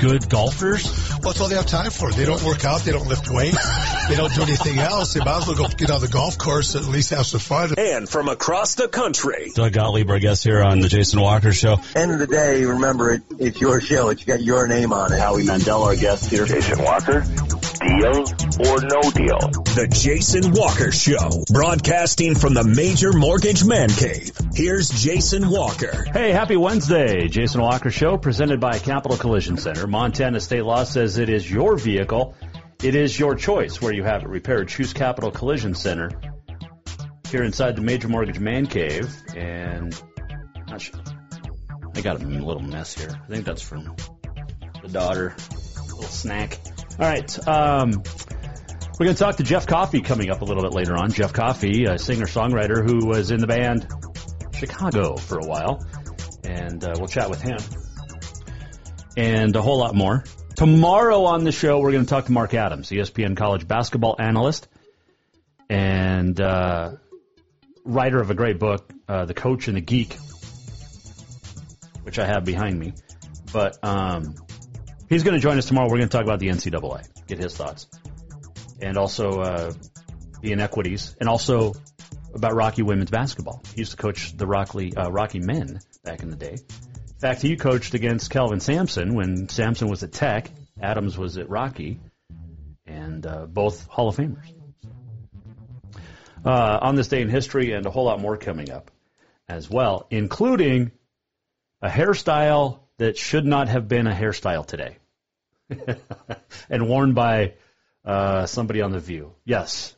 good golfers? Well, that's all they have time for. They don't work out. They don't lift weights. They don't do anything else. They might as well go get on the golf course and at least have some fun. And from across the country, Doug Gottlieb, our guest here on The Jason Walker Show. End of the day, remember, it's your show. It's got your name on it. Howie Mandel, our guest here. Jason Walker, deal or no deal? The Jason Walker Show, broadcasting from the Major Mortgage Man Cave. Here's Jason Walker. Hey, happy Wednesday. Jason Walker Show, presented by Capital Collision Center. Montana state law says it is your vehicle. It is your choice where you have it repaired. Choose Capital Collision Center here inside the Major Mortgage Man Cave. And gosh, I got a little mess here. I think that's from the daughter. A little snack. All right. We're going to talk to Jeff Coffey coming up a little bit later on. Jeff Coffey, a singer-songwriter who was in the band Chicago for a while. And we'll chat with him. And a whole lot more. Tomorrow on the show, we're going to talk to Mark Adams, ESPN college basketball analyst and writer of a great book, The Coach and the Geek, which I have behind me. But he's going to join us tomorrow. We're going to talk about the NCAA, get his thoughts, and also the inequities, and also about Rocky women's basketball. He used to coach the Rocky men back in the day. In fact, he coached against Kelvin Sampson when Sampson was at Tech, Adams was at Rocky, and both Hall of Famers. On this day in history, and a whole lot more coming up as well, including a hairstyle that should not have been a hairstyle today and worn by somebody on The View. Yes.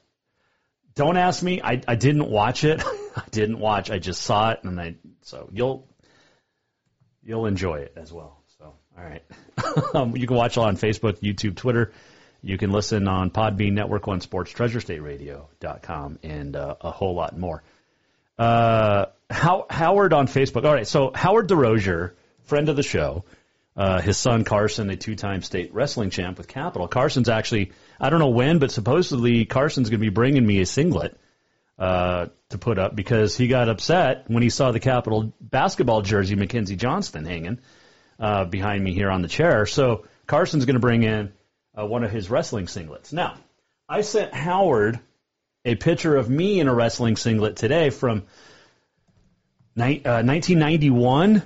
Don't ask me. I didn't watch it. I just saw it, and so You'll enjoy it as well. So, all right. You can watch it on Facebook, YouTube, Twitter. You can listen on Podbean, Network One Sports, TreasureStateRadio.com, and a whole lot more. Howard on Facebook. All right, so Howard DeRosier, friend of the show, his son Carson, a two-time state wrestling champ with Capital. Carson's actually, I don't know when, but supposedly Carson's going to be bringing me a singlet to put up, because he got upset when he saw the Capital basketball jersey, Mackenzie Johnston, hanging behind me here on the chair. So Carson's going to bring in one of his wrestling singlets. Now, I sent Howard a picture of me in a wrestling singlet today from 1991,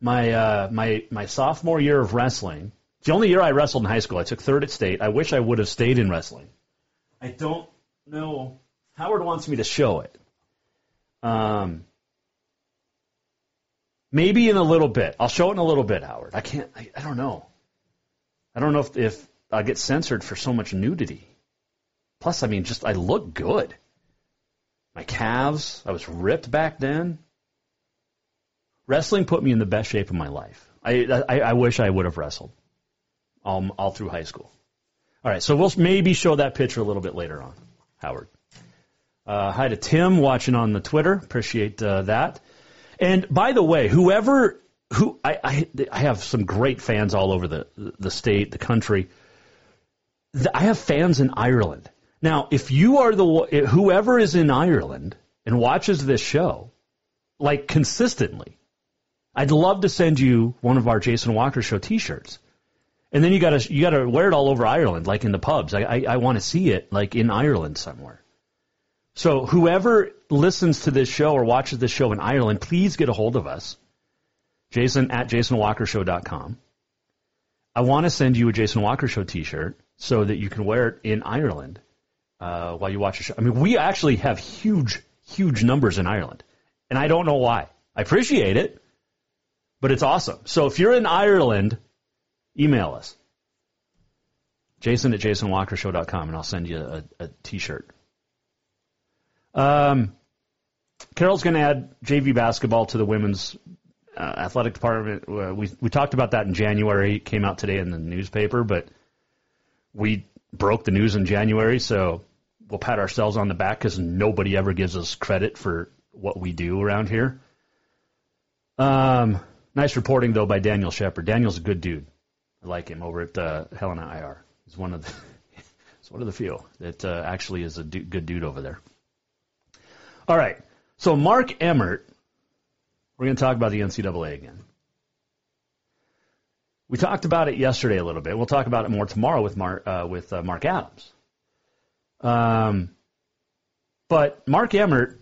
my sophomore year of wrestling. It's the only year I wrestled in high school. I took third at state. I wish I would have stayed in wrestling. I don't know. Howard wants me to show it. Maybe in a little bit. I'll show it in a little bit, Howard. I can't. I don't know. I don't know if I get censored for so much nudity. Plus, I mean, just I look good. My calves. I was ripped back then. Wrestling put me in the best shape of my life. I wish I would have wrestled all through high school. All right, so we'll maybe show that picture a little bit later on, Howard. Hi to Tim watching on the Twitter. Appreciate that. And by the way, I have some great fans all over the state, the country. I have fans in Ireland. Now, if you are whoever is in Ireland and watches this show, like consistently, I'd love to send you one of our Jason Walker Show T-shirts. And then you gotta wear it all over Ireland, like in the pubs. I want to see it like in Ireland somewhere. So whoever listens to this show or watches this show in Ireland, please get a hold of us, Jason at jasonwalkershow.com. I want to send you a Jason Walker Show T-shirt so that you can wear it in Ireland while you watch the show. I mean, we actually have huge, huge numbers in Ireland, and I don't know why. I appreciate it, but it's awesome. So if you're in Ireland, email us, Jason at jasonwalkershow.com, and I'll send you a T-shirt. Carroll's going to add JV basketball to the women's athletic department. We talked about that in January. It came out today in the newspaper, but we broke the news in January, so we'll pat ourselves on the back because nobody ever gives us credit for what we do around here. Nice reporting, though, by Daniel Shepard. Daniel's a good dude. I like him over at Helena IR. He's one of the few that actually is a good dude over there. All right, so Mark Emmert, we're going to talk about the NCAA again. We talked about it yesterday a little bit. We'll talk about it more tomorrow with Mark Adams. But Mark Emmert,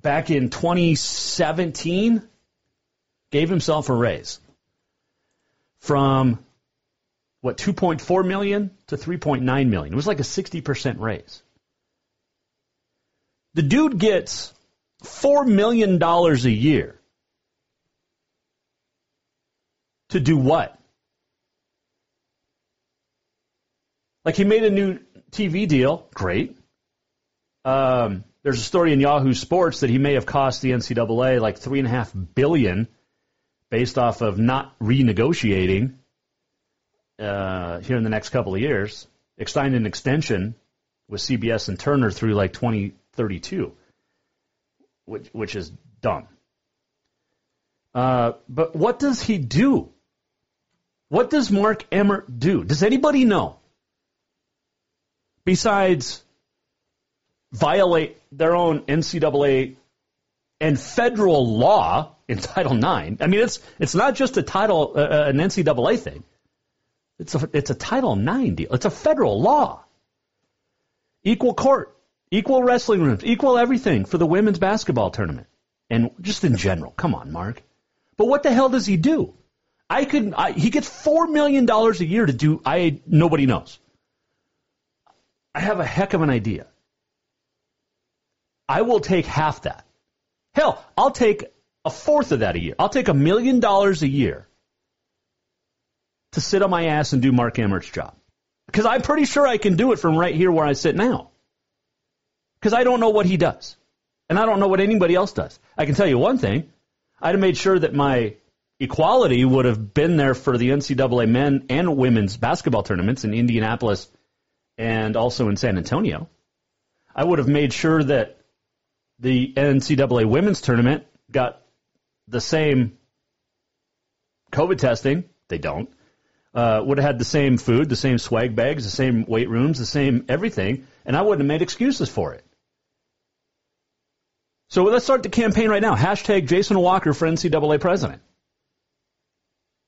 back in 2017, gave himself a raise from, what, $2.4 million to $3.9 million. It was like a 60% raise. The dude gets $4 million a year to do what? Like, he made a new TV deal. Great. There's a story in Yahoo Sports that he may have cost the NCAA like $3.5 billion based off of not renegotiating here in the next couple of years. Signed an extension with CBS and Turner through like 2032, which is dumb. But what does he do? What does Mark Emmert do? Does anybody know? Besides violate their own NCAA and federal law in Title IX. I mean, it's not just a title, an NCAA thing. It's a Title IX deal. It's a federal law. Equal court. Equal wrestling rooms, equal everything for the women's basketball tournament, and just in general. Come on, Mark. But what the hell does he do? He gets $4 million a year to do. Nobody knows. I have a heck of an idea. I will take half that. Hell, I'll take a fourth of that a year. I'll take $1 million a year to sit on my ass and do Mark Emmert's job, because I'm pretty sure I can do it from right here where I sit now. Because I don't know what he does, and I don't know what anybody else does. I can tell you one thing. I'd have made sure that my equality would have been there for the NCAA men and women's basketball tournaments in Indianapolis and also in San Antonio. I would have made sure that the NCAA women's tournament got the same COVID testing. They don't. Would have had the same food, the same swag bags, the same weight rooms, the same everything, and I wouldn't have made excuses for it. So let's start the campaign right now. Hashtag Jason Walker for NCAA president.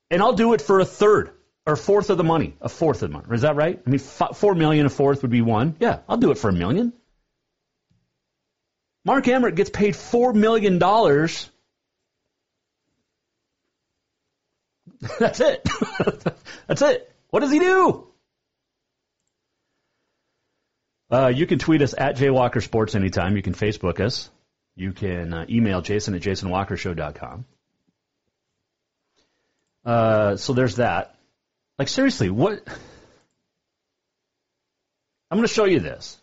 And I'll do it for a third or fourth of the money. A fourth of the money. Is that right? I mean, $4 million a fourth would be one. Yeah, I'll do it for $1 million. Mark Emmert gets paid $4 million. That's it. That's it. What does he do? You can tweet us at JWalkerSports anytime. You can Facebook us. You can email Jason at JasonWalkerShow.com. So there's that. Like, seriously, what? I'm going to show you this.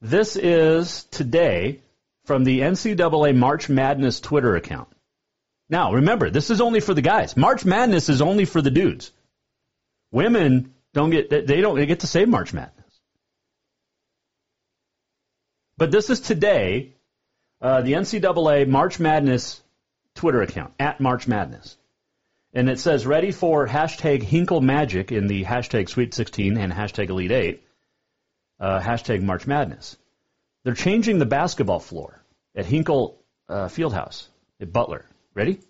This is today from the NCAA March Madness Twitter account. Now, remember, this is only for the guys. March Madness is only for the dudes. Women don't get to say March Madness. But this is today, the NCAA March Madness Twitter account, at March Madness. And it says, ready for hashtag Hinkle Magic in the hashtag Sweet 16 and hashtag Elite 8, hashtag March Madness. They're changing the basketball floor at Hinkle Fieldhouse at Butler. Ready?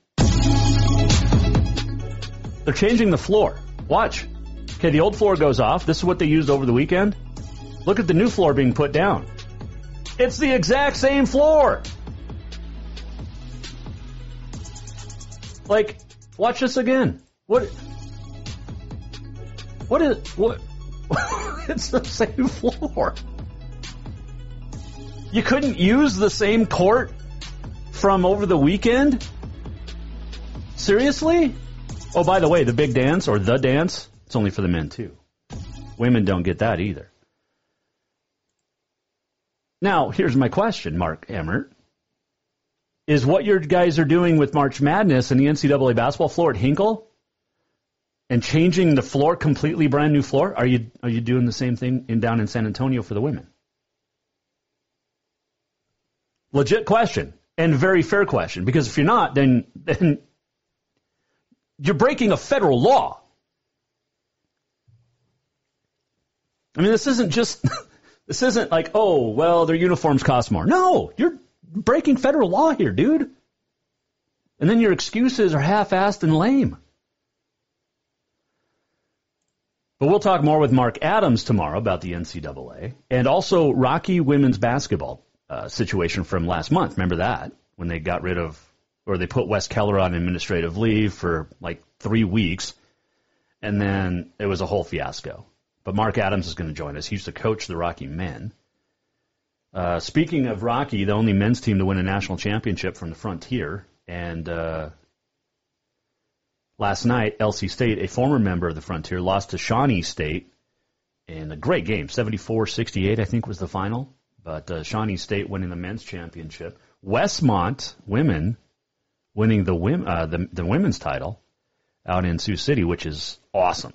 They're changing the floor. Watch. Okay, the old floor goes off. This is what they used over the weekend. Look at the new floor being put down. It's the exact same floor. Like, watch this again. What? It's the same floor. You couldn't use the same court from over the weekend? Seriously? Oh, by the way, the big dance or the dance, it's only for the men too. Women don't get that either. Now, here's my question, Mark Emmert. Is what your guys are doing with March Madness and the NCAA basketball floor at Hinkle and changing the floor, completely brand new floor, are you doing the same thing down in San Antonio for the women? Legit question and very fair question, because if you're not, then you're breaking a federal law. I mean, this isn't just this isn't like, oh, well, their uniforms cost more. No, you're breaking federal law here, dude. And then your excuses are half-assed and lame. But we'll talk more with Mark Adams tomorrow about the NCAA and also Rocky women's basketball situation from last month. Remember that, when they got rid of, or they put Wes Keller on administrative leave for like 3 weeks, and then it was a whole fiasco. But Mark Adams is going to join us. He used to coach the Rocky men. Speaking of Rocky, the only men's team to win a national championship from the Frontier, and last night, LC State, a former member of the Frontier, lost to Shawnee State in a great game. 74-68, I think, was the final, but Shawnee State winning the men's championship. Westmont women winning the women's title out in Sioux City, which is awesome.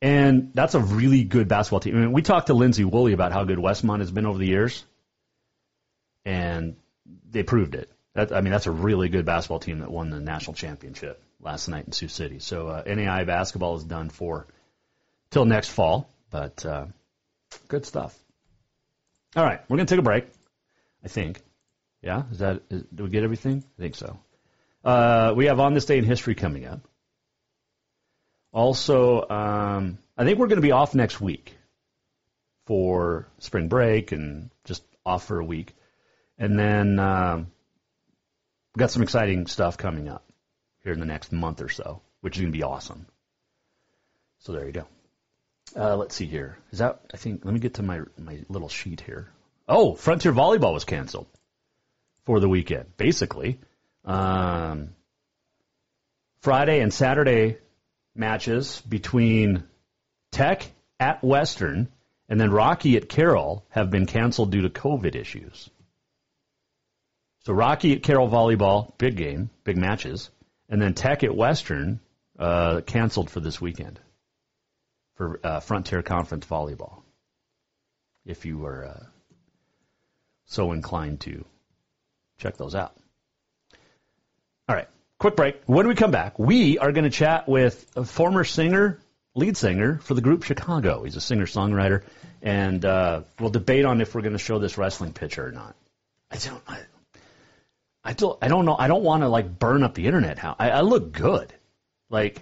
And that's a really good basketball team. I mean, we talked to Lindsey Woolley about how good Westmont has been over the years, and they proved it. That's a really good basketball team that won the national championship last night in Sioux City. So NAI basketball is done for till next fall, but good stuff. All right, we're going to take a break, I think. Yeah? Did we get everything? I think so. We have On This Day in History coming up. Also, I think we're going to be off next week for spring break and just off for a week. And then we've got some exciting stuff coming up here in the next month or so, which is going to be awesome. So there you go. Let's see here. Let me get to my little sheet here. Oh, Frontier Volleyball was canceled for the weekend, basically. Friday and Saturday matches between Tech at Western and then Rocky at Carroll have been canceled due to COVID issues. So Rocky at Carroll volleyball, big game, big matches, and then Tech at Western canceled for this weekend for Frontier Conference volleyball, if you were so inclined to check those out. All right. Quick break. When we come back, we are going to chat with a former lead singer for the group Chicago. He's a singer-songwriter, and we'll debate on if we're going to show this wrestling picture or not. I don't know. I don't want to like burn up the internet. I look good. Like,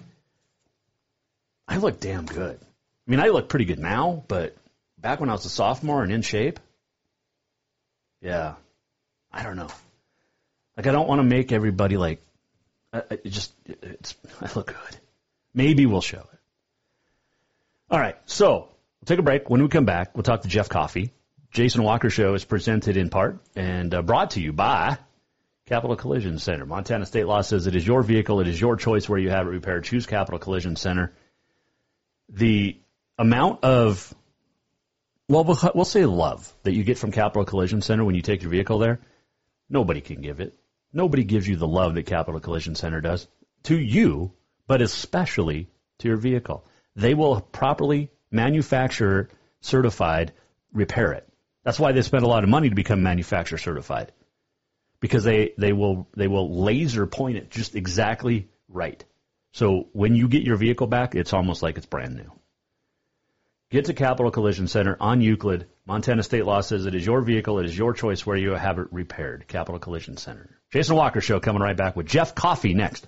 I look damn good. I mean, I look pretty good now, but back when I was a sophomore and in shape, yeah, I don't know. Like, I don't want to make everybody like. I look good. Maybe we'll show it. All right, so we'll take a break. When we come back, we'll talk to Jeff Coffey. Jason Walker Show is presented in part and brought to you by Capital Collision Center. Montana state law says it is your vehicle. It is your choice where you have it repaired. Choose Capital Collision Center. The amount of, well, we'll say love that you get from Capital Collision Center when you take your vehicle there, nobody can give it. Nobody gives you the love that Capital Collision Center does to you, but especially to your vehicle. They will properly manufacturer certified repair it. That's why they spend a lot of money to become manufacturer certified, because they will laser point it just exactly right. So when you get your vehicle back, it's almost like it's brand new. Get to Capital Collision Center on Euclid. Montana state law says it is your vehicle. It is your choice where you have it repaired. Capital Collision Center. Jason Walker Show coming right back with Jeff Coffey next.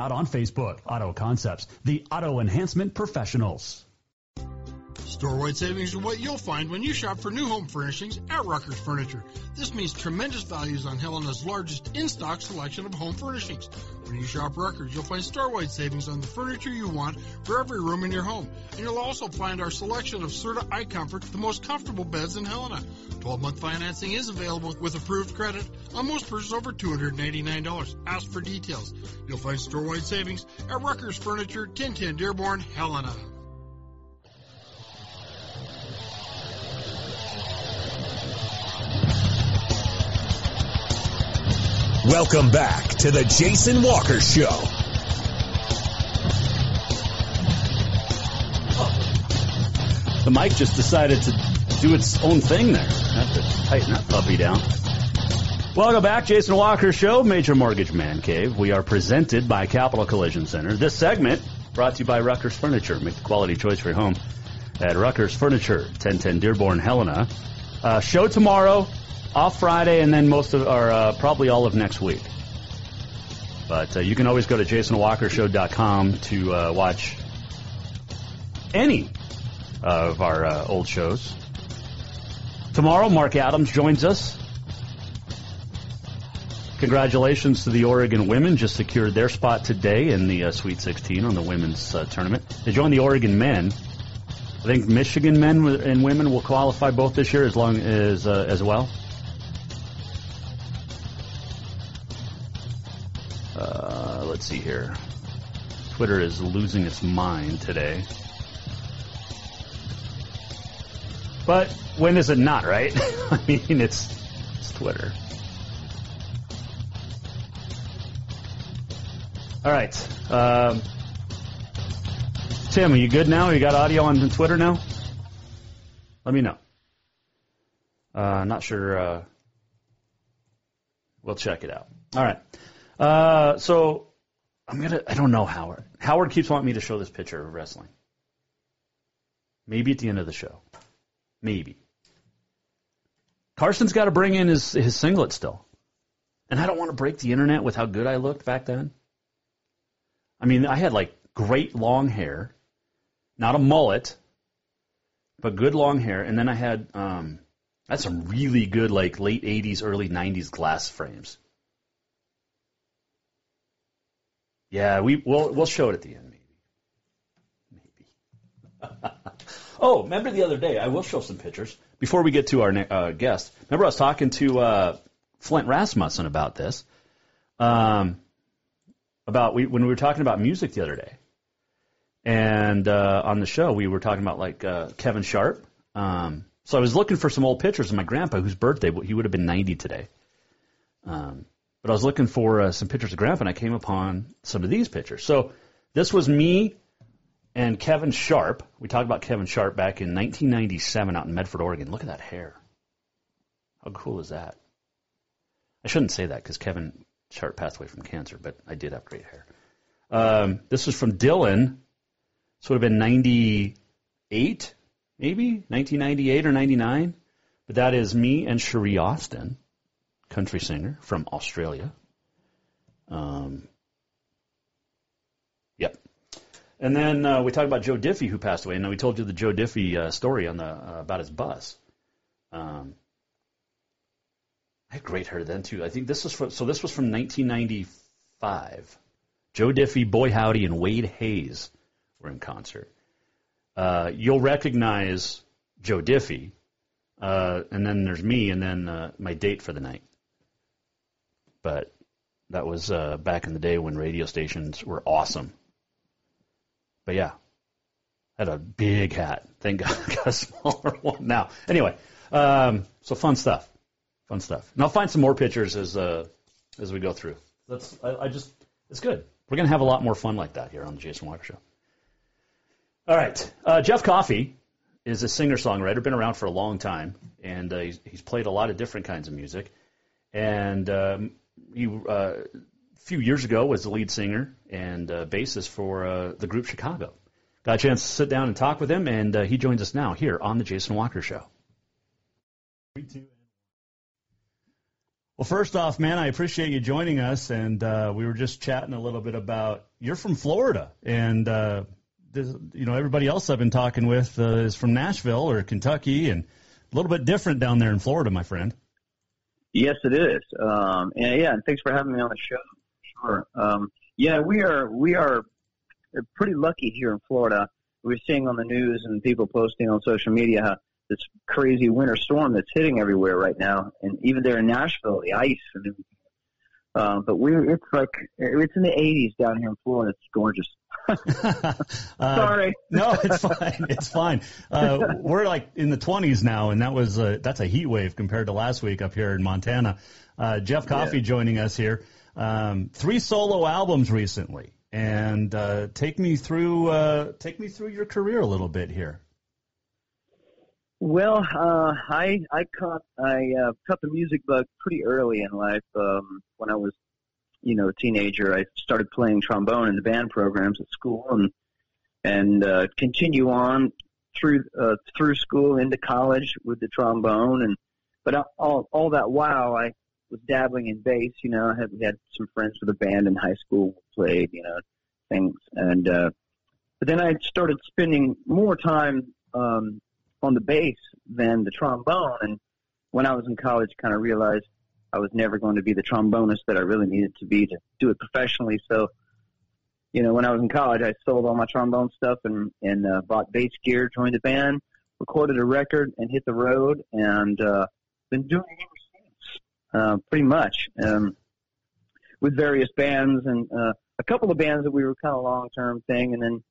out on Facebook. Auto Concepts, the auto enhancement professionals. Storewide savings are what you'll find when you shop for new home furnishings at Rucker's Furniture. This means tremendous values on Helena's largest in-stock selection of home furnishings. When you shop Rucker's, you'll find storewide savings on the furniture you want for every room in your home. And you'll also find our selection of Serta iComfort, the most comfortable beds in Helena. 12-month financing is available with approved credit on most purchases over $299. Ask for details. You'll find storewide savings at Rucker's Furniture, 1010 Dearborn, Helena. Welcome back to the Jason Walker Show. The mic just decided to do its own thing there. Have to tighten that puppy down. Welcome back, Jason Walker Show, Major Mortgage Man Cave. We are presented by Capital Collision Center. This segment brought to you by Rucker's Furniture. Make the quality choice for your home at Rucker's Furniture, 1010 Dearborn, Helena. Show tomorrow. Off Friday and then most of our probably all of next week. But you can always go to jasonwalkershow.com to watch any of our old shows. Tomorrow, Mark Adams joins us. Congratulations to the Oregon women. Just secured their spot today in the Sweet 16 on the women's tournament. They joined the Oregon men. I think Michigan men and women will qualify both this year as long as well. Let's see here. Twitter is losing its mind today. But when is it not, right? I mean, it's Twitter. All right. Tim, are you good now? You got audio on Twitter now? Let me know. Not sure. We'll check it out. All right. So... I don't know Howard. Howard keeps wanting me to show this picture of wrestling. Maybe at the end of the show. Maybe. Carson's got to bring in his singlet still. And I don't want to break the internet with how good I looked back then. I mean, I had like great long hair. Not a mullet. But good long hair. And then I had some really good like late 80s, early 90s glass frames. Yeah, we'll show it at the end, maybe. Oh, remember the other day? I will show some pictures before we get to our guest. Remember, I was talking to Flint Rasmussen about this, when we were talking about music the other day, and on the show we were talking about like Kevin Sharp. So I was looking for some old pictures of my grandpa, whose birthday he would have been 90 today. But I was looking for some pictures of Grandpa, and I came upon some of these pictures. So this was me and Kevin Sharp. We talked about Kevin Sharp back in 1997 out in Medford, Oregon. Look at that hair. How cool is that? I shouldn't say that because Kevin Sharp passed away from cancer, but I did have great hair. This was from Dylan. This would have been 98, maybe, 1998 or 99. But that is me and Cherie Austin. Country singer from Australia. Yep. And then we talked about Joe Diffie, who passed away. And we told you the Joe Diffie story on about his bus. I had great hair then too. I think this was from, so this was from 1995. Joe Diffie, Boy Howdy, and Wade Hayes were in concert. You'll recognize Joe Diffie, and then there's me, and then my date for the night. But that was back in the day when radio stations were awesome. But yeah, I had a big hat. Thank God I got a smaller one now. Anyway, so fun stuff. Fun stuff. And I'll find some more pictures as we go through. That's it's good. We're going to have a lot more fun like that here on the Jason Walker Show. All right. Jeff Coffey is a singer-songwriter, been around for a long time, and he's played a lot of different kinds of music. And he, a few years ago, was the lead singer and bassist for the group Chicago. Got a chance to sit down and talk with him, and he joins us now here on the Jason Walker Show. Well, first off, man, I appreciate you joining us, and we were just chatting a little bit about, you're from Florida, and this, you know, everybody else I've been talking with is from Nashville or Kentucky, and a little bit different down there in Florida, my friend. Yes, it is. And thanks for having me on the show. Sure. We are pretty lucky here in Florida. We're seeing on the news and people posting on social media how this crazy winter storm that's hitting everywhere right now, and even there in Nashville, the ice and everything. But it's in the 80s down here in Florida. It's gorgeous. Sorry. No, it's fine. It's fine. We're like in the 20s now, and that was that's a heat wave compared to last week up here in Montana. Jeff Coffey joining us here. 3 solo albums recently, and take me through your career a little bit here. Well, I caught the music bug pretty early in life. When I was, a teenager, I started playing trombone in the band programs at school, and continue on through school into college with the trombone. But all that while, I was dabbling in bass. We had some friends with a band in high school who played, things. But then I started spending more time on the bass than the trombone. And when I was in college, kind of realized I was never going to be the trombonist that I really needed to be to do it professionally. So, when I was in college, I sold all my trombone stuff and bought bass gear, joined the band, recorded a record, and hit the road, and been doing it ever since, pretty much, with various bands and a couple of bands that we were kind of long-term thing. And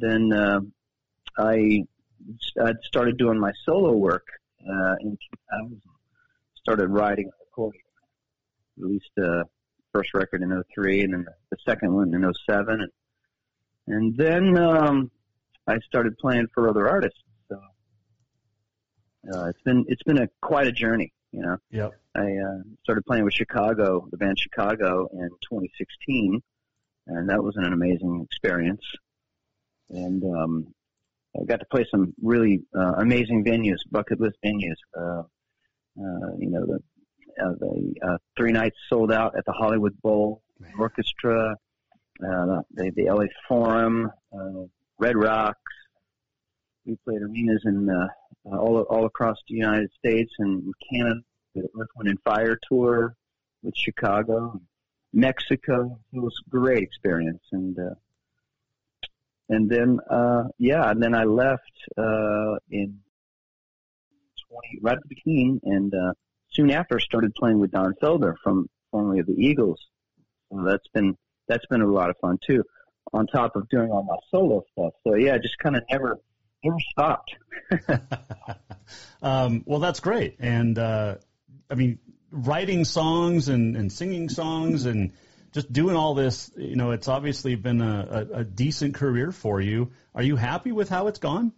then I started doing my solo work in 2000. Started writing and recording. Released the first record in 2003, and then the second one in 2007, and then I started playing for other artists. So it's been quite a journey, Yep. I started playing with Chicago, the band Chicago, in 2016, and that was an amazing experience. And I got to play some really amazing venues, bucket list venues. The 3 nights sold out at the Hollywood Bowl, the orchestra, the LA Forum, Red Rocks. We played arenas in all across the United States and Canada. The Earth, Wind & Fire tour with Chicago, Mexico. It was a great experience, and then I left in 20, right at the beginning, and soon after started playing with Don Felder, formerly of the Eagles. So that's been a lot of fun too, on top of doing all my solo stuff. So yeah, just kind of never stopped. Well, that's great, and writing songs and singing songs and just doing all this, it's obviously been a decent career for you. Are you happy with how it's gone?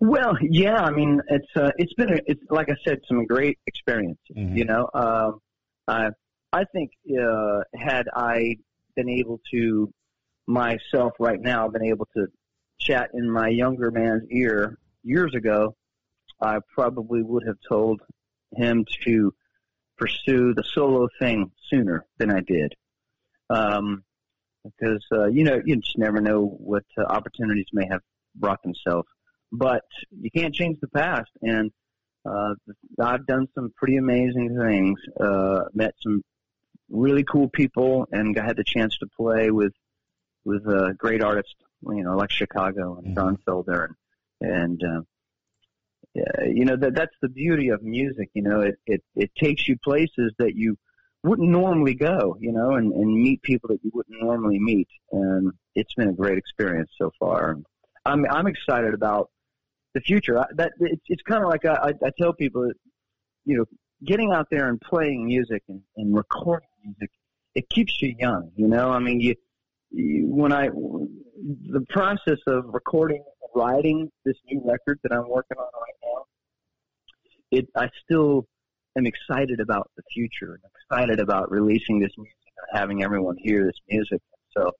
Well, yeah. It's like I said, some great experiences. Mm-hmm. I think had I been able to myself right now, been able to chat in my younger man's ear years ago, I probably would have told him to pursue the solo thing sooner than I did. Because you just never know what opportunities may have brought themselves But you can't change the past, and I've done some pretty amazing things, met some really cool people, and I had the chance to play with great artists, you know, like Chicago and Don Felder, and you know, that's the beauty of music. You know, it takes you places that you wouldn't normally go, you know, and meet people that you wouldn't normally meet, and it's been a great experience so far. I'm excited about the future. It's kind of like I tell people, you know, getting out there and playing music and recording music, it keeps you young. You know, I mean, the process of recording, writing this new record that I'm working on right now, I still am excited about the future and excited about releasing this music and having everyone hear this music. So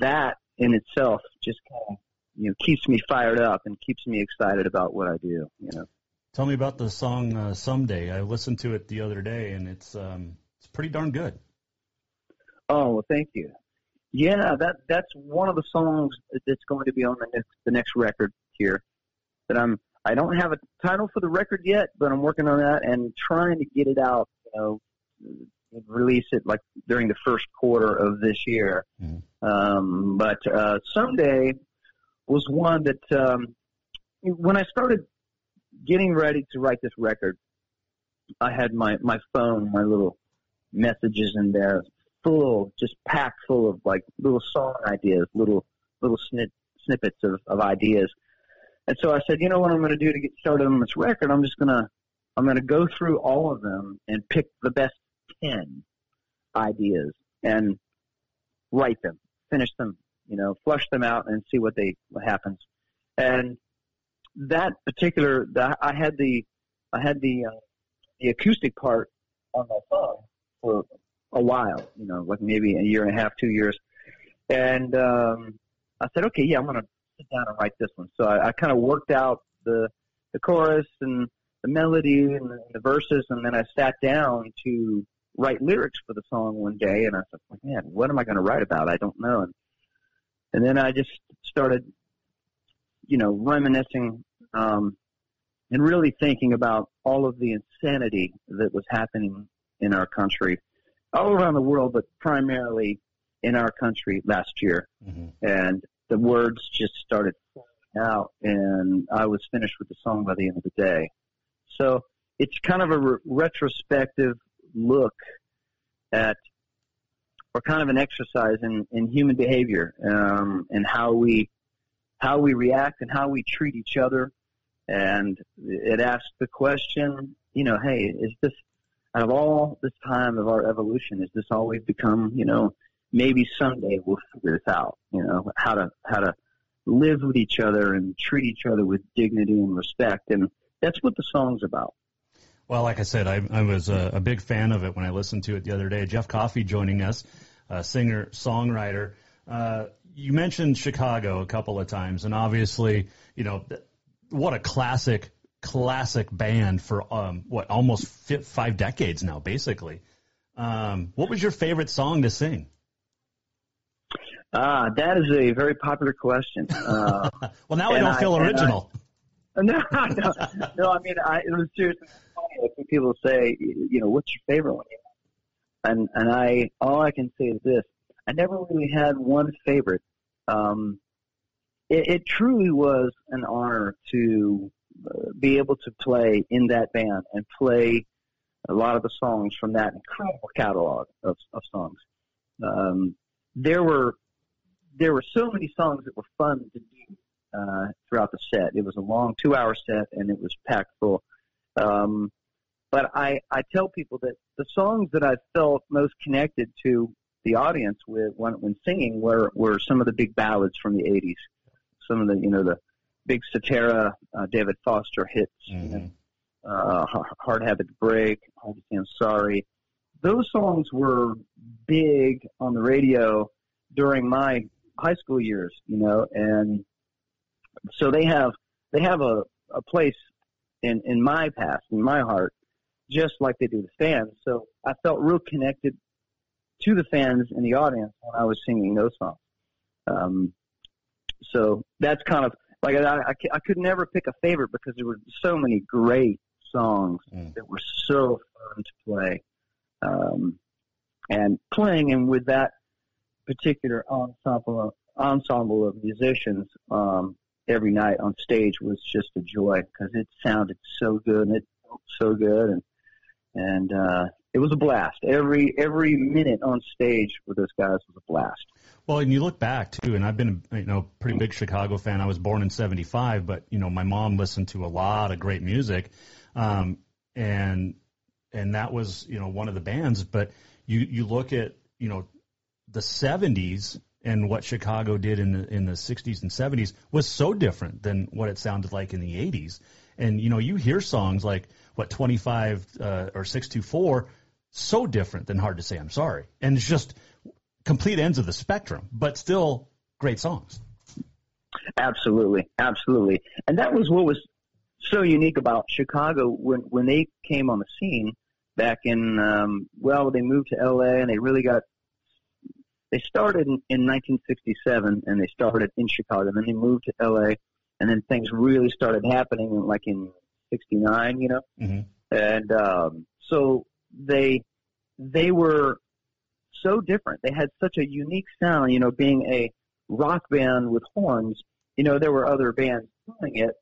that in itself just kind of, you know, keeps me fired up and keeps me excited about what I do, you know. Tell me about the song Someday. I listened to it the other day, and it's pretty darn good. Oh, well, thank you. Yeah, that's one of the songs that's going to be on the next record here. That I don't have a title for the record yet, but I'm working on that and trying to get it out, you know, release it like during the first quarter of this year. But Someday was one that when I started getting ready to write this record, I had my phone, my little messages in there, packed full of like little song ideas, little snippets of ideas. And so I said, you know what I'm going to do to get started on this record? I'm just going to go through all of them and pick the best 10 ideas and write them, finish them, you know, flush them out and see what happens. And that particular, I had the acoustic part on my phone for a while, you know, like maybe a year and a half, 2 years. And I said, okay, yeah, I'm going to sit down and write this one. So I kind of worked out the chorus and the melody and the verses, and then I sat down to write lyrics for the song one day, and I said, man, what am I going to write about? I don't know. And then I just started, you know, reminiscing and really thinking about all of the insanity that was happening in our country, all around the world, but primarily in our country last year. And the words just started flowing out, and I was finished with the song by the end of the day. So it's kind of a retrospective look at, or kind of an exercise in human behavior, and how we react and how we treat each other. And it asks the question, you know, hey, is this, out of all this time of our evolution, is this all we've become? You know, maybe someday we'll figure this out, you know, how to live with each other and treat each other with dignity and respect. And that's what the song's about. Well, like I said, I was a big fan of it when I listened to it the other day. Jeff Coffey joining us, a singer, songwriter. You mentioned Chicago a couple of times, and obviously, you know, what a classic band for, almost 5 decades now, basically. What was your favorite song to sing? That is a very popular question. Well, now I don't feel original. No, I mean, it was seriously funny when people say, you know, what's your favorite one? And all I can say is this: I never really had one favorite. It truly was an honor to be able to play in that band and play a lot of the songs from that incredible catalog of songs. There were so many songs that were fun to do throughout the set. It was a long 2-hour set, and it was packed full. But I tell people that the songs that I felt most connected to the audience with when singing were some of the big ballads from the 80s, some of the, you know, the big Cetera, David Foster hits, you know, Hard Habit to Break, Hard to Say I'm Sorry. Those songs were big on the radio during my high school years, you know, and so they have a place in my past, in my heart, just like they do the fans. So I felt real connected to the fans in the audience when I was singing those songs. So that's kind of like I could never pick a favorite because there were so many great songs that were so fun to play. And playing and with that particular ensemble of musicians every night on stage was just a joy because it sounded so good and it felt so good, and it was a blast. Every minute on stage with those guys was a blast. Well, and you look back too, and I've been pretty big Chicago fan. I was born in '75, but my mom listened to a lot of great music, and that was one of the bands. But you look at the '70s. And what Chicago did in the 60s and 70s was so different than what it sounded like in the 80s. And, you hear songs like, 25 or 624, so different than Hard to Say I'm Sorry. And it's just complete ends of the spectrum, but still great songs. Absolutely, absolutely. And that was what was so unique about Chicago when they came on the scene back in, they moved to L.A. and they really got – they started in 1967, and they started in Chicago, and then they moved to L.A., and then things really started happening like in 69, Mm-hmm. And so they were so different. They had such a unique sound, being a rock band with horns. There were other bands doing it,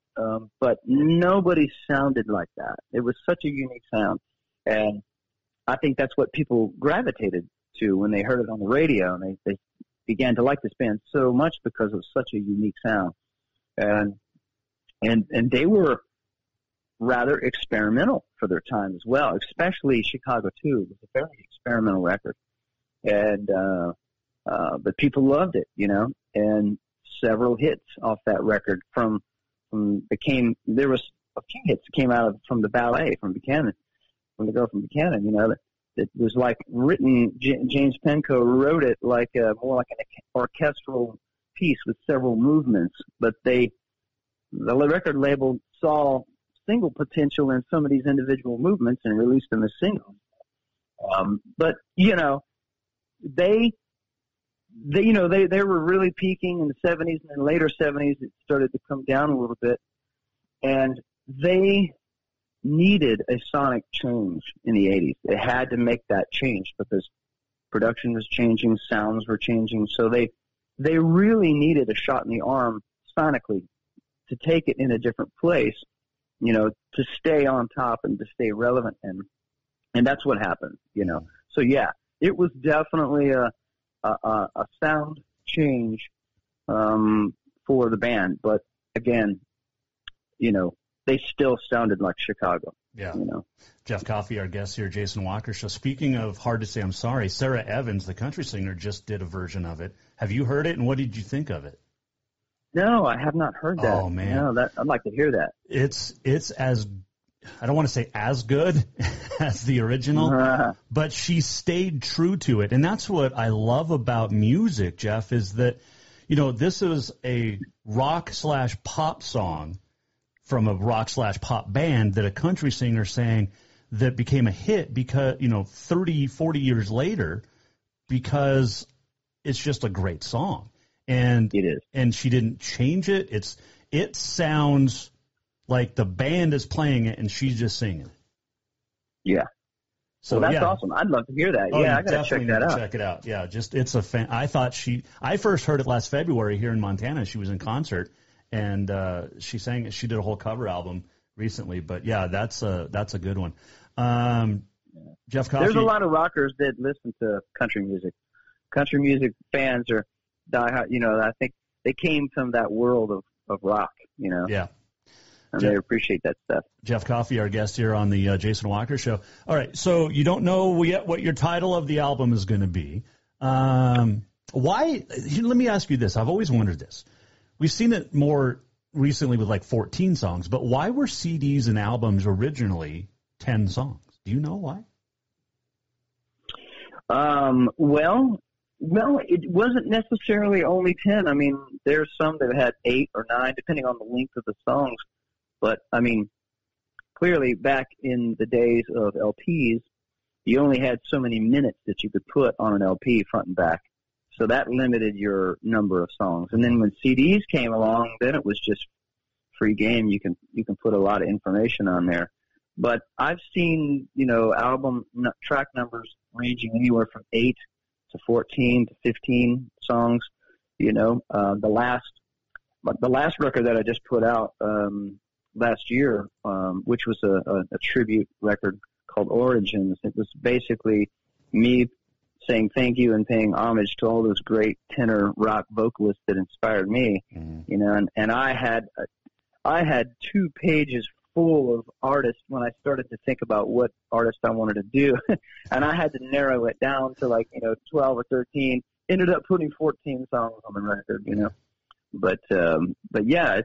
but nobody sounded like that. It was such a unique sound, and I think that's what people gravitated to when they heard it on the radio, and they began to like this band so much because of such a unique sound, and they were rather experimental for their time as well, especially Chicago 2 was a very experimental record, and but people loved it, and several hits off that record there was a few hits that came out from the ballet from the girl from Buchanan, that it was like written. James Penco wrote it like more like an orchestral piece with several movements. But the record label saw single potential in some of these individual movements and released them as singles. But they were really peaking in the '70s, and then later '70s it started to come down a little bit, and they needed a sonic change in the 80s. They had to make that change because production was changing, sounds were changing, so they really needed a shot in the arm sonically to take it in a different place, to stay on top and to stay relevant, and that's what happened, So yeah, it was definitely a sound change for the band, but again, they still sounded like Chicago. Yeah. Jeff Coffey, our guest here, Jason Walker. So speaking of Hard to Say I'm Sorry, Sarah Evans, the country singer, just did a version of it. Have you heard it, and what did you think of it? No, I have not heard that. Oh, man. No, I'd like to hear that. It's as, I don't want to say as good as the original, but she stayed true to it. And that's what I love about music, Jeff, is that, this is a rock/pop song from a rock/pop band that a country singer sang that became a hit because, 30, 40 years later, because it's just a great song. And it is. And she didn't change it. It sounds like the band is playing it and she's just singing it. Yeah. So that's awesome. I'd love to hear that. Oh, yeah, I got to check that out. Check it out. Yeah, I first heard it last February here in Montana. She was in concert. And she sang it. She did a whole cover album recently, but yeah, that's a good one. Jeff Coffey. There's a lot of rockers that listen to country music. Country music fans are diehard. I think they came from that world of rock. Yeah. And they appreciate that stuff. Jeff Coffey, our guest here on the Jason Walker Show. All right, so you don't know yet what your title of the album is going to be. Why? Let me ask you this. I've always wondered this. We've seen it more recently with 14 songs, but why were CDs and albums originally 10 songs? Do you know why? Well, it wasn't necessarily only 10. I mean, there's some that had 8 or 9, depending on the length of the songs. But, I mean, clearly back in the days of LPs, you only had so many minutes that you could put on an LP front and back. So that limited your number of songs. And then when CDs came along, then it was just free game. You can put a lot of information on there. But I've seen, you know, album track numbers ranging anywhere from 8 to 14 to 15 songs. You know, the last record that I just put out last year, which was a tribute record called Origins, it was basically me saying thank you and paying homage to all those great tenor rock vocalists that inspired me. Mm-hmm. You know, and I had 2 pages full of artists when I started to think about what artists I wanted to do. And I had to narrow it down to, like, you know, 12 or 13, ended up putting 14 songs on the record, you know, but yeah,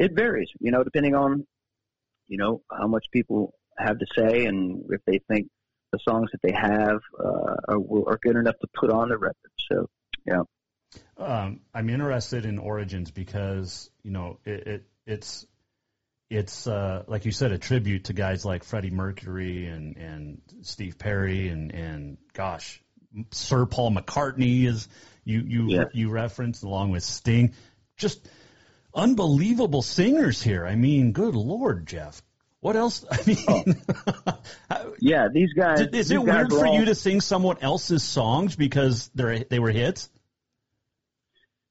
it varies, you know, depending on, you know, how much people have to say and if they think the songs that they have are good enough to put on the record. So, yeah. I'm interested in Origins because, you know, it's like you said, a tribute to guys like Freddie Mercury and Steve Perry and gosh, Sir Paul McCartney is you referenced, along with Sting. Just unbelievable singers here. I mean, good Lord, Jeff. What else? I mean, yeah, these guys. Is it weird for you to sing someone else's songs because they were hits?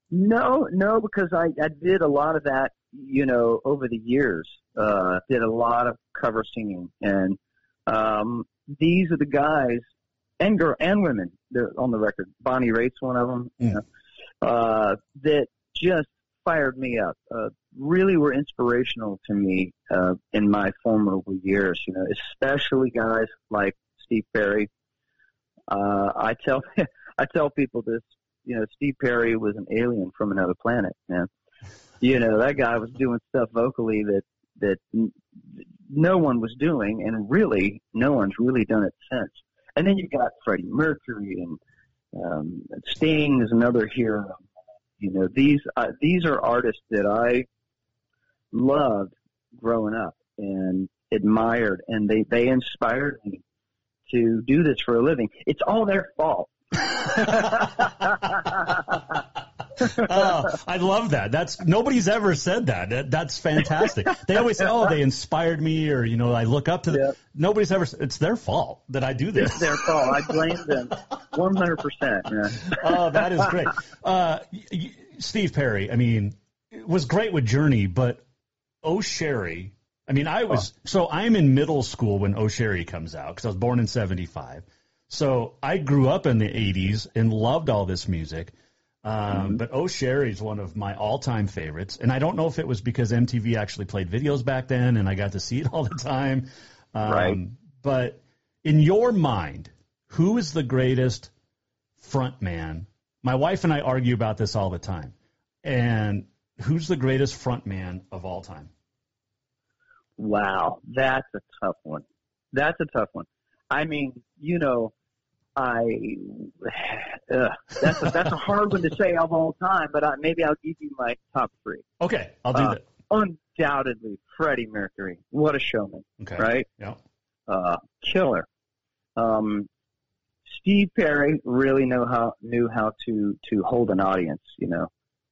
No, because I did a lot of that, you know, over the years. Did a lot of cover singing, and these are the guys and girl and women they're on the record. Bonnie Raitt's one of them. Yeah. You know, that just fired me up. Really were inspirational to me in my formidable years, you know, especially guys like Steve Perry. I tell people this, you know, Steve Perry was an alien from another planet, man. You know, that guy was doing stuff vocally that no one was doing, and really no one's really done it since. And then you've got Freddie Mercury and Sting is another hero. You know, these are artists that I loved growing up and admired, and they inspired me to do this for a living. It's all their fault. I love that. Nobody's ever said that. That's fantastic. They always say, "Oh, they inspired me," or, you know, I look up to them. Yeah. Nobody's ever said it's their fault that I do this. It's their fault. I blame them 100%. Oh, that is great. Steve Perry, I mean, was great with Journey, but "Oh Sherry," I mean, I'm in middle school when "Oh Sherry" comes out because I was born in 75. So I grew up in the 80s and loved all this music. Mm-hmm. But "Oh Sherry" is one of my all-time favorites. And I don't know if it was because MTV actually played videos back then and I got to see it all the time. Right. But in your mind, who is the greatest front man? My wife and I argue about this all the time. And who's the greatest front man of all time? Wow, that's a tough one. I mean, you know, that's a hard one to say of all time, but maybe I'll give you my top 3. Okay, I'll do that. Undoubtedly, Freddie Mercury. What a showman, okay. Right? Yeah. Killer. Steve Perry really knew how to hold an audience, you know,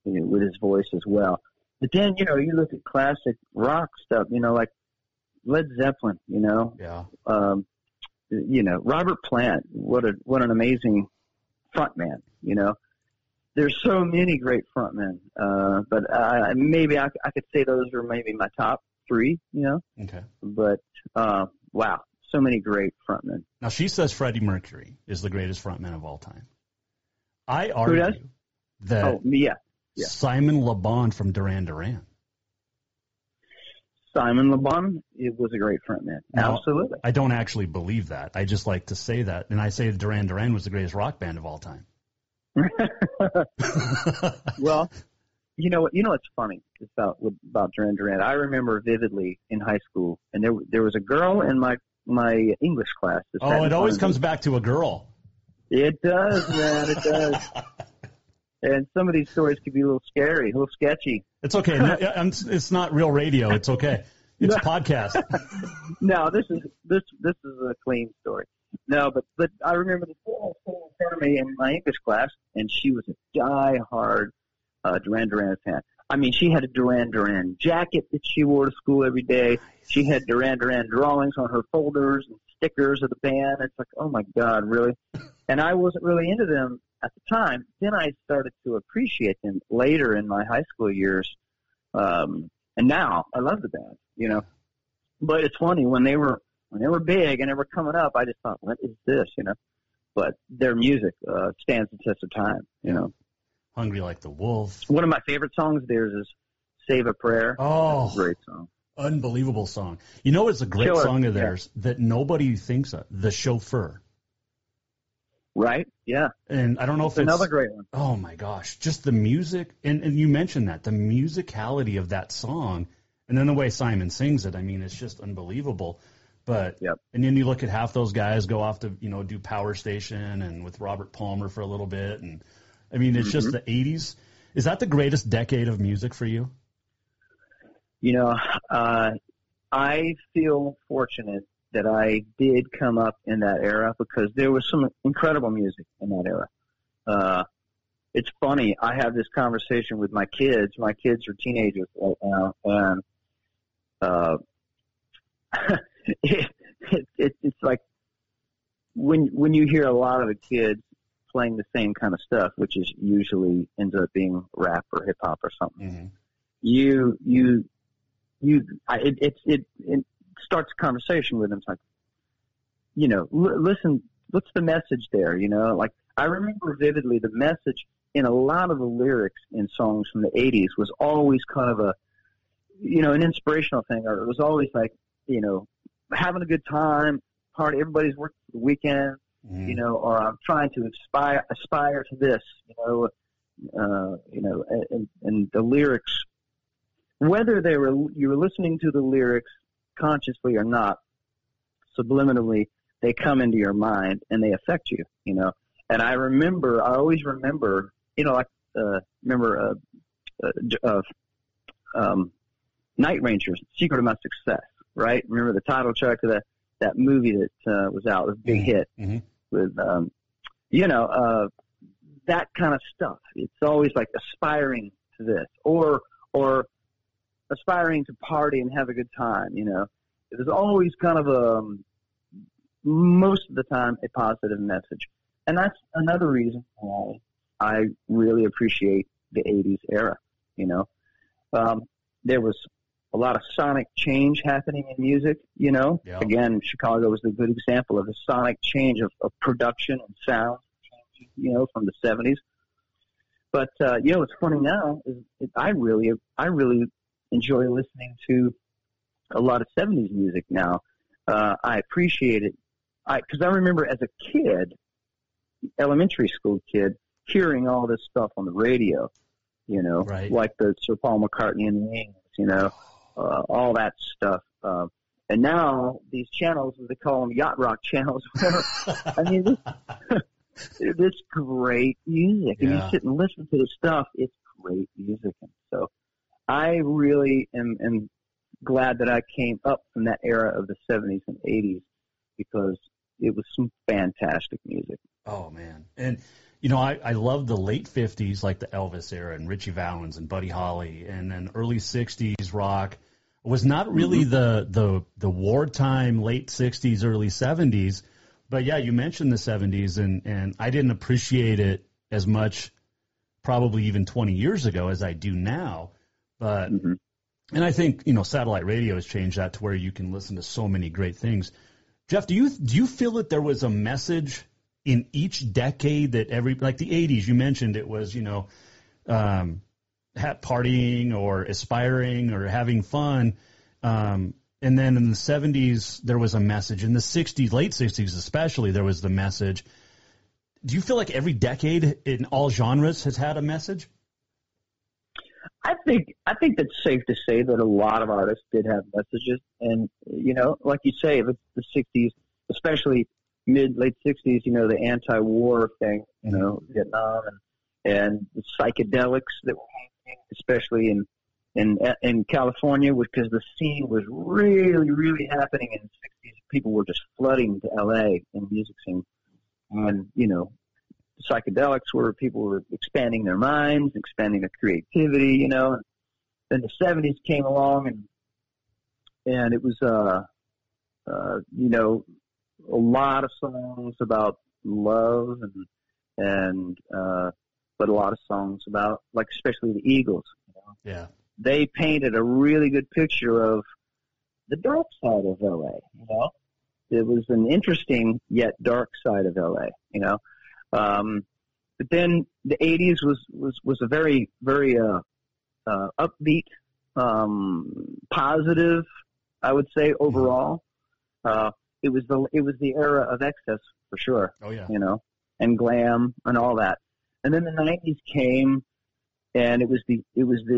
with his voice as well. But then, you know, you look at classic rock stuff, you know, like Led Zeppelin, you know. Yeah. You know, Robert Plant, what an amazing frontman, you know. There's so many great frontmen, but maybe I could say those are maybe my top 3, you know. Okay. But, wow, so many great frontmen. Now, she says Freddie Mercury is the greatest frontman of all time. I argue that Simon Le Bon from Duran Duran. Simon Le Bon, it was a great frontman. Absolutely. I don't actually believe that. I just like to say that. And I say Duran Duran was the greatest rock band of all time. Well, you know what's funny about Duran Duran? I remember vividly in high school, and there was a girl in my English class. Oh, it always comes back to a girl. It does, man. It does. And some of these stories could be a little scary, a little sketchy. It's okay. It's not real radio. It's okay. It's a podcast. No, this is a clean story. No, but I remember the turned to me in my English class, and she was a diehard Duran Duran fan. I mean, she had a Duran Duran jacket that she wore to school every day. She had Duran Duran drawings on her folders and stickers of the band. It's like, oh, my God, really? And I wasn't really into them at the time. Then I started to appreciate them later in my high school years. And now I love the band, you know. But it's funny, when they were big and they were coming up, I just thought, what is this, you know? But their music stands the test of time, you know. Hungry Like the Wolf. One of my favorite songs of theirs is Save a Prayer. Oh, a great song. Unbelievable song. You know it's a great song of theirs that nobody thinks of? The Chauffeur. Right? Yeah. And I don't know if it's another great one. Oh, my gosh. Just the music. And you mentioned that, the musicality of that song. And then the way Simon sings it, I mean, it's just unbelievable. But and then you look at half those guys go off to, you know, do Power Station and with Robert Palmer for a little bit. And, I mean, it's just the 80s. Is that the greatest decade of music for you? You know, I feel fortunate that I did come up in that era because there was some incredible music in that era. It's funny. I have this conversation with my kids. My kids are teenagers right now, and it's like when you hear a lot of the kids playing the same kind of stuff, which is usually ends up being rap or hip hop or something. Mm-hmm. It starts a conversation with them. It's like, you know, listen, what's the message there? You know, like I remember vividly the message in a lot of the lyrics in songs from the 80s was always kind of a, you know, an inspirational thing. Or it was always like, you know, having a good time, party, everybody's working for the weekend, you know, or I'm trying to aspire to this, you know, and the lyrics, whether you were listening to the lyrics consciously or not, subliminally, they come into your mind and they affect you, you know. And I always remember, you know, Night Rangers, Secret of My Success, right? Remember the title track of that movie that was out, a big hit with, you know, that kind of stuff. It's always like aspiring to this or aspiring to party and have a good time, you know. It was always kind of most of the time, a positive message. And that's another reason why I really appreciate the 80s era, you know. There was a lot of sonic change happening in music, you know. Yeah. Again, Chicago was a good example of the sonic change of production and sound, you know, from the 70s. But, you know, what's funny now is I really enjoy listening to a lot of 70s music now. I appreciate it because I remember as a kid, elementary school kid, hearing all this stuff on the radio, you know, like the Sir Paul McCartney and the Wings, you know, all that stuff. And now these channels, they call them yacht rock channels. I mean, this great music. Yeah. And you sit and listen to this stuff. It's great music. And so I really am glad that I came up from that era of the 70s and 80s because it was some fantastic music. Oh, man. And, you know, I love the late 50s, like the Elvis era and Richie Valens and Buddy Holly, and then early 60s rock. It was not really the wartime late 60s, early 70s. But, yeah, you mentioned the 70s, and I didn't appreciate it as much probably even 20 years ago as I do now. But and I think, you know, satellite radio has changed that to where you can listen to so many great things. Jeff, do you feel that there was a message in each decade that like the 80s, you mentioned it was, you know, partying or aspiring or having fun. And then in the 70s, there was a message. In the 60s, late 60s especially, there was the message. Do you feel like every decade in all genres has had a message? I think that's safe to say that a lot of artists did have messages. And, you know, like you say, the 60s, especially late 60s, you know, the anti-war thing, you know, Vietnam and the psychedelics that were happening, especially in California, because the scene was really, really happening in the 60s. People were just flooding to L.A. in the music scene. And, you know, the psychedelics were, people were expanding their minds, expanding their creativity, you know. Then the 70s came along, and it was, you know, a lot of songs about love but a lot of songs about, like, especially the Eagles. You know? Yeah. They painted a really good picture of the dark side of L.A., you know. It was an interesting yet dark side of L.A., you know. But then the 80s was a very, very upbeat, positive, I would say, overall. It was the era of excess, for sure. Oh, yeah. You know, and glam and all that. And then the 90s came, and it was the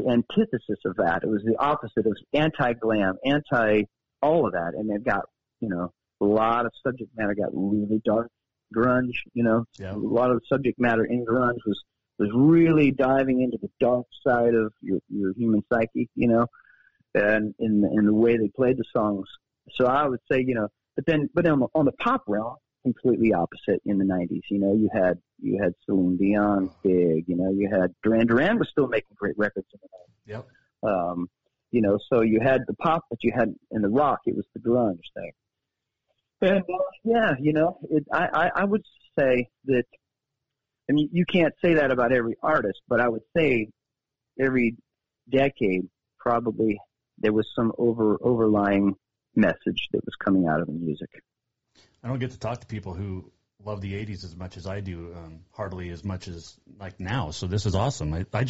antithesis of that. It was the opposite. It was anti-glam, anti-all of that. And it got, you know, a lot of subject matter got really dark. Grunge, you know, yeah. A lot of the subject matter in grunge was really diving into the dark side of your human psyche, you know, and in the way they played the songs. So I would say, you know, but then on the pop realm, completely opposite in the 90s. You know, you had Celine Dion big, you know, you had Duran Duran was still making great records in the 90s. Yep. You know, so you had the pop, but you had in the rock, it was the grunge thing. And, yeah, you know, I would say that, I mean, you can't say that about every artist, but I would say every decade probably there was some overlying message that was coming out of the music. I don't get to talk to people who love the 80s as much as I do, hardly as much as like now. So this is awesome. I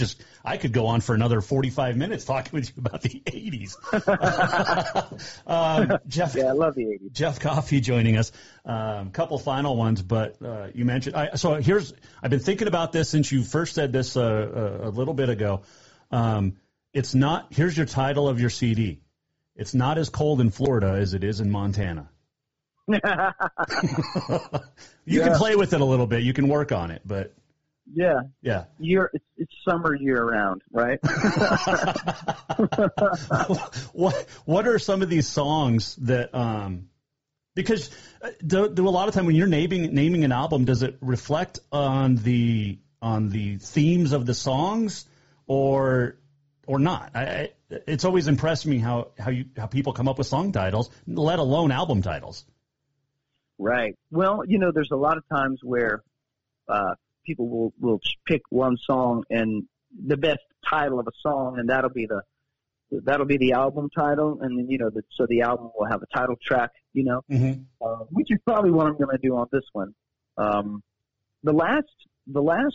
could go on for another 45 minutes talking with you about the 80s. Jeff, yeah, I love the 80s. Jeff Coffey joining us. Couple final ones, but you mentioned. I've been thinking about this since you first said this a little bit ago. It's not. Here's your title of your CD. It's not as cold in Florida as it is in Montana. You can play with it a little bit. You can work on it, but yeah, it's summer year round, right? What are some of these songs that because do a lot of time when you're naming an album, does it reflect on the themes of the songs or not? It's always impressed me how people come up with song titles, let alone album titles. Right. Well, you know, there's a lot of times where people will pick one song and the best title of a song, and that'll be the album title, and then, you know, so the album will have a title track, you know, mm-hmm. Which is probably what I'm going to do on this one. The last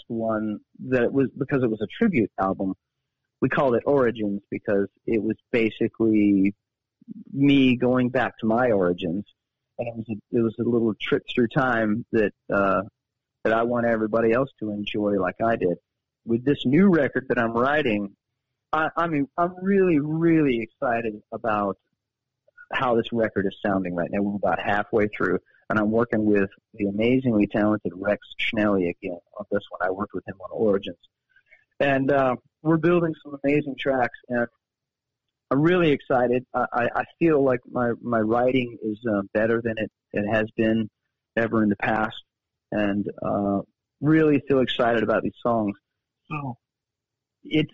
one that was, because it was a tribute album, we called it Origins because it was basically me going back to my origins. And it was a little trip through time that I want everybody else to enjoy like I did. With this new record that I'm writing, I mean, I'm really, really excited about how this record is sounding right now. We're about halfway through, and I'm working with the amazingly talented Rex Schnelly again on this one. I worked with him on Origins. And we're building some amazing tracks, and I'm really excited. I feel like my writing is better than it has been ever in the past, and really feel excited about these songs. So I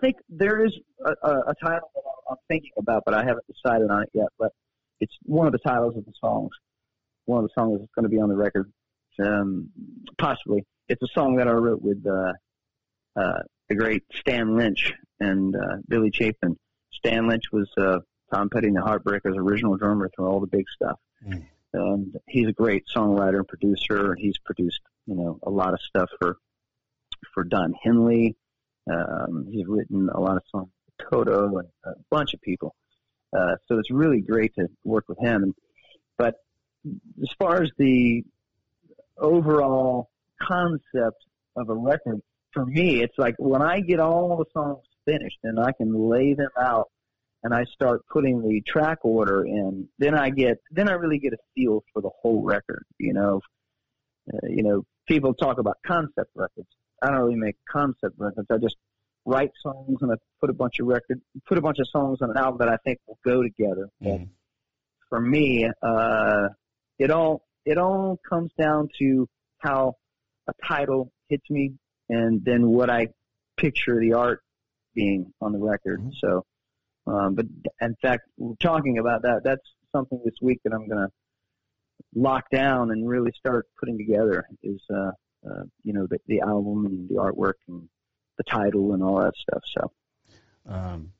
think there is a title that I'm thinking about, but I haven't decided on it yet. But it's one of the titles of the songs. One of the songs that's going to be on the record, possibly. It's a song that I wrote with the great Stan Lynch and Billy Chapin. Stan Lynch was Tom Petty and the Heartbreakers' original drummer through all the big stuff. Mm. And he's a great songwriter and producer. He's produced, you know, a lot of stuff for Don Henley. He's written a lot of songs for Toto and a bunch of people. So it's really great to work with him. But as far as the overall concept of a record, for me, it's like when I get all the songs finished and I can lay them out and I start putting the track order in, then I really get a feel for the whole record. You know, people talk about concept records. I don't really make concept records. I just write songs and I put a bunch of songs on an album that I think will go together. Mm-hmm. And for me, it all it all comes down to how a title hits me and then what I picture the art being on the record. Mm-hmm. So, but in fact, we're talking about that. That's something this week that I'm going to lock down and really start putting together is, you know, the album and the artwork and the title and all that stuff. So,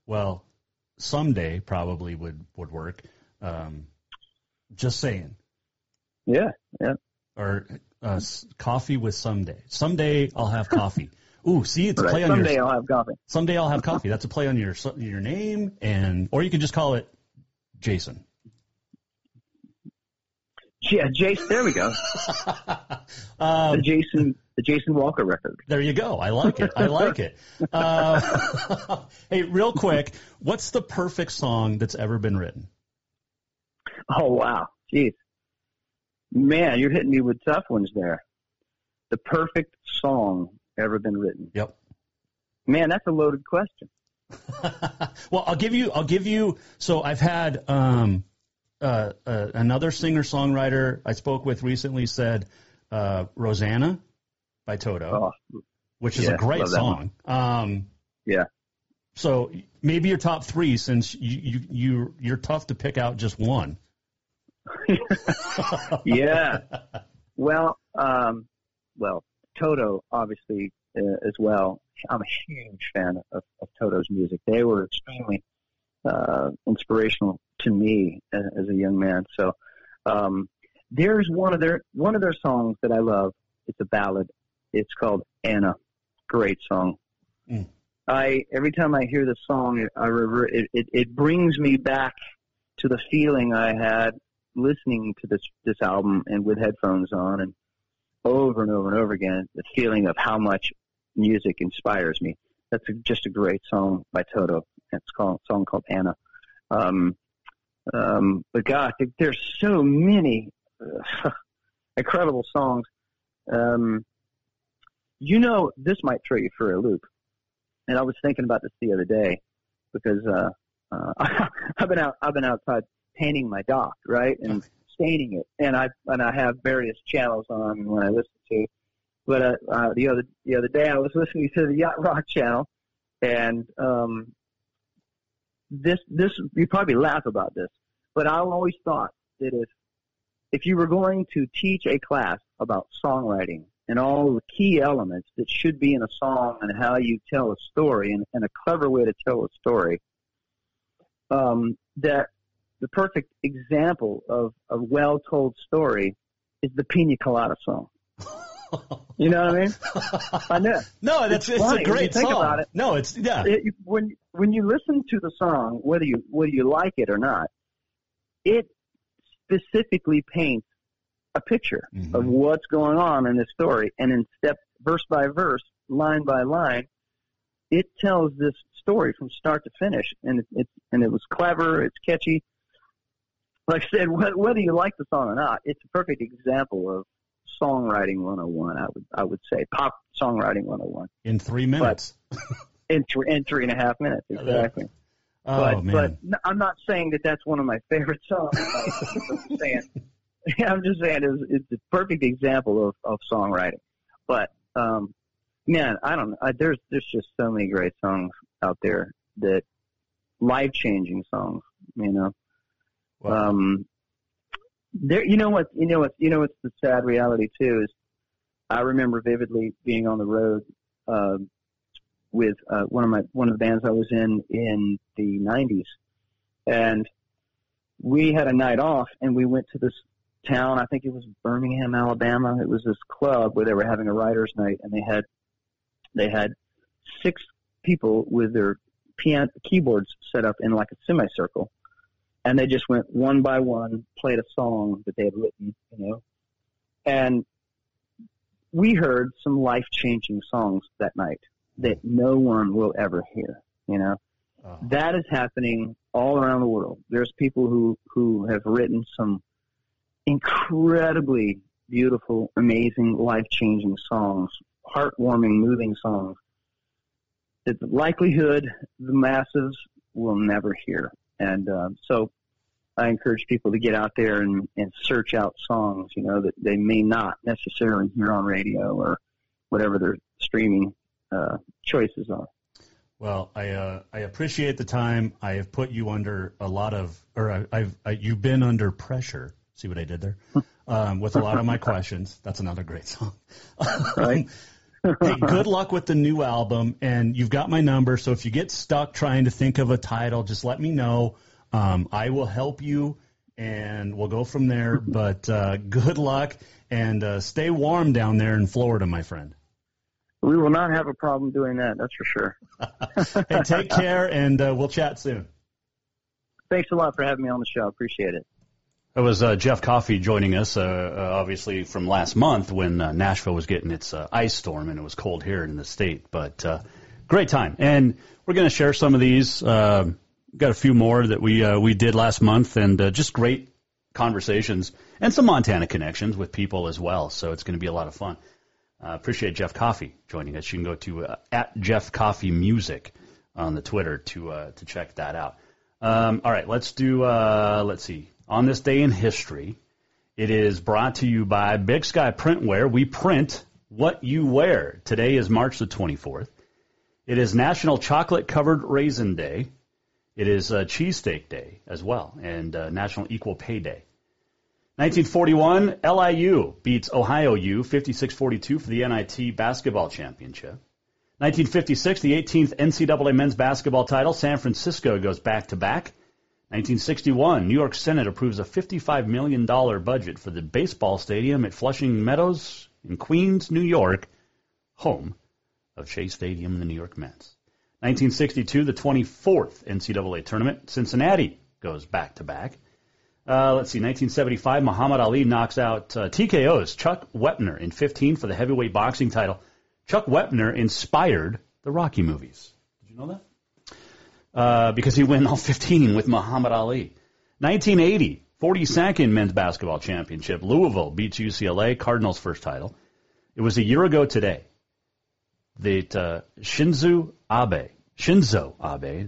well, someday probably would work. Just saying. Yeah. Yeah. Or, coffee with someday. Someday I'll have coffee. Ooh, see, it's right. A play on someday your. Someday I'll have coffee. Someday I'll have coffee. That's a play on your name, and or you can just call it Jason. Yeah, Jason. There we go. The Jason Walker record. There you go. I like it. I like it. Hey, real quick, what's the perfect song that's ever been written? Oh wow, jeez. Man, you're hitting me with tough ones there. The perfect song ever been written. Yep. Man, that's a loaded question. Well, I'll give you. So I've had another singer-songwriter I spoke with recently said "Rosanna" by Toto, which is a great song. Yeah. So maybe your top three, since you're tough to pick out just one. Yeah. Well, Toto, obviously, as well. I'm a huge fan of Toto's music. They were extremely inspirational to me as a young man. So there's one of their songs that I love. It's a ballad. It's called Anna. Great song. Mm. Every time I hear the song, it brings me back to the feeling I had listening to this album and with headphones on, and over and over and over again, the feeling of how much music inspires me. That's just a great song by Toto. It's called a song called Anna. But God, there's so many incredible songs. You know, this might throw you for a loop. And I was thinking about this the other day because I've been outside painting my dock, right, and staining it, and I have various channels on when I listen to. But the other day I was listening to the Yacht Rock channel, and this you probably laugh about this, but I always thought that if you were going to teach a class about songwriting and all the key elements that should be in a song and how you tell a story and a clever way to tell a story, that the perfect example of a well-told story is the Pina Colada song. You know what I mean? I know. No, it's a great song. Think about it. No, it's yeah. When you listen to the song, whether you like it or not, it specifically paints a picture mm-hmm. of what's going on in this story, and in step, verse by verse, line by line, it tells this story from start to finish, and it was clever, it's catchy. Like I said, whether you like the song or not, it's a perfect example of songwriting 101. I would say pop songwriting 101 in 3 minutes, in 3.5 minutes exactly. Oh, but I'm not saying that's one of my favorite songs. I'm just saying it's the perfect example of songwriting. But man, I don't know. There's just so many great songs out there, that life-changing songs. You know. Wow. You know what's the sad reality too is I remember vividly being on the road with one of the bands I was in the 90s, and we had a night off and we went to this town. I think it was Birmingham, Alabama. It was this club where they were having a writer's night, and they had six people with their piano keyboards set up in like a semicircle. And they just went one by one, played a song that they had written, you know. And we heard some life-changing songs that night that no one will ever hear, you know. Oh. That is happening all around the world. There's people who have written some incredibly beautiful, amazing, life-changing songs, heartwarming, moving songs that the likelihood the masses will never hear. And so I encourage people to get out there and search out songs, you know, that they may not necessarily hear on radio or whatever their streaming choices are. Well, I appreciate the time. I have put you under a lot of, or you've been under pressure. See what I did there? With a lot of my questions. That's another great song. Right. Hey, good luck with the new album, and you've got my number, so if you get stuck trying to think of a title, just let me know. I will help you, and we'll go from there, but good luck, and stay warm down there in Florida, my friend. We will not have a problem doing that, that's for sure. Hey, take care, and we'll chat soon. Thanks a lot for having me on the show. Appreciate it. It was Jeff Coffey joining us, obviously, from last month when Nashville was getting its ice storm, and it was cold here in the state. But great time. And we're going to share some of these. Got a few more that we did last month, and just great conversations and some Montana connections with people as well. So it's going to be a lot of fun. Appreciate Jeff Coffey joining us. You can go to at Jeff Coffey Music on the Twitter to check that out. All right, let's do let's see. On this day in history, it is brought to you by Big Sky Printwear. We print what you wear. Today is March the 24th. It is National Chocolate Covered Raisin Day. It is Cheesesteak Day as well, and National Equal Pay Day. 1941, LIU beats Ohio U 56-42 for the NIT Basketball Championship. 1956, the 18th NCAA men's basketball title. San Francisco goes back-to-back. 1961, New York Senate approves a $55 million budget for the baseball stadium at Flushing Meadows in Queens, New York, home of Shea Stadium and the New York Mets. 1962, the 24th NCAA tournament, Cincinnati goes back-to-back. Let's see, 1975, Muhammad Ali knocks out TKO's Chuck Wepner in 15 for the heavyweight boxing title. Chuck Wepner inspired the Rocky movies. Did you know that? Because he went all 15 with Muhammad Ali. 1980, 42nd Men's Basketball Championship. Louisville beats UCLA, Cardinals' first title. It was a year ago today that Shinzo Abe,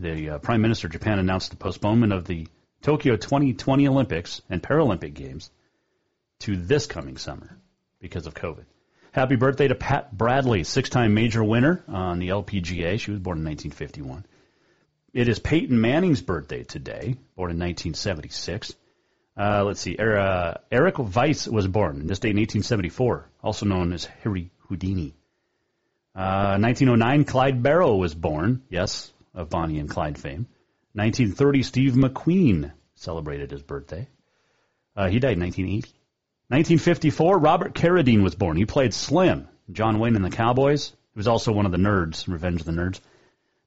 the Prime Minister of Japan, announced the postponement of the Tokyo 2020 Olympics and Paralympic Games to this coming summer because of COVID. Happy birthday to Pat Bradley, six-time major winner on the LPGA. She was born in 1951. It is Peyton Manning's birthday today, born in 1976. Let's see, Eric Weiss was born this day in 1874, also known as Harry Houdini. 1909, Clyde Barrow was born, yes, of Bonnie and Clyde fame. 1930, Steve McQueen celebrated his birthday. He died in 1980. 1954, Robert Carradine was born. He played Slim, John Wayne and the Cowboys. He was also one of the Nerds, Revenge of the Nerds.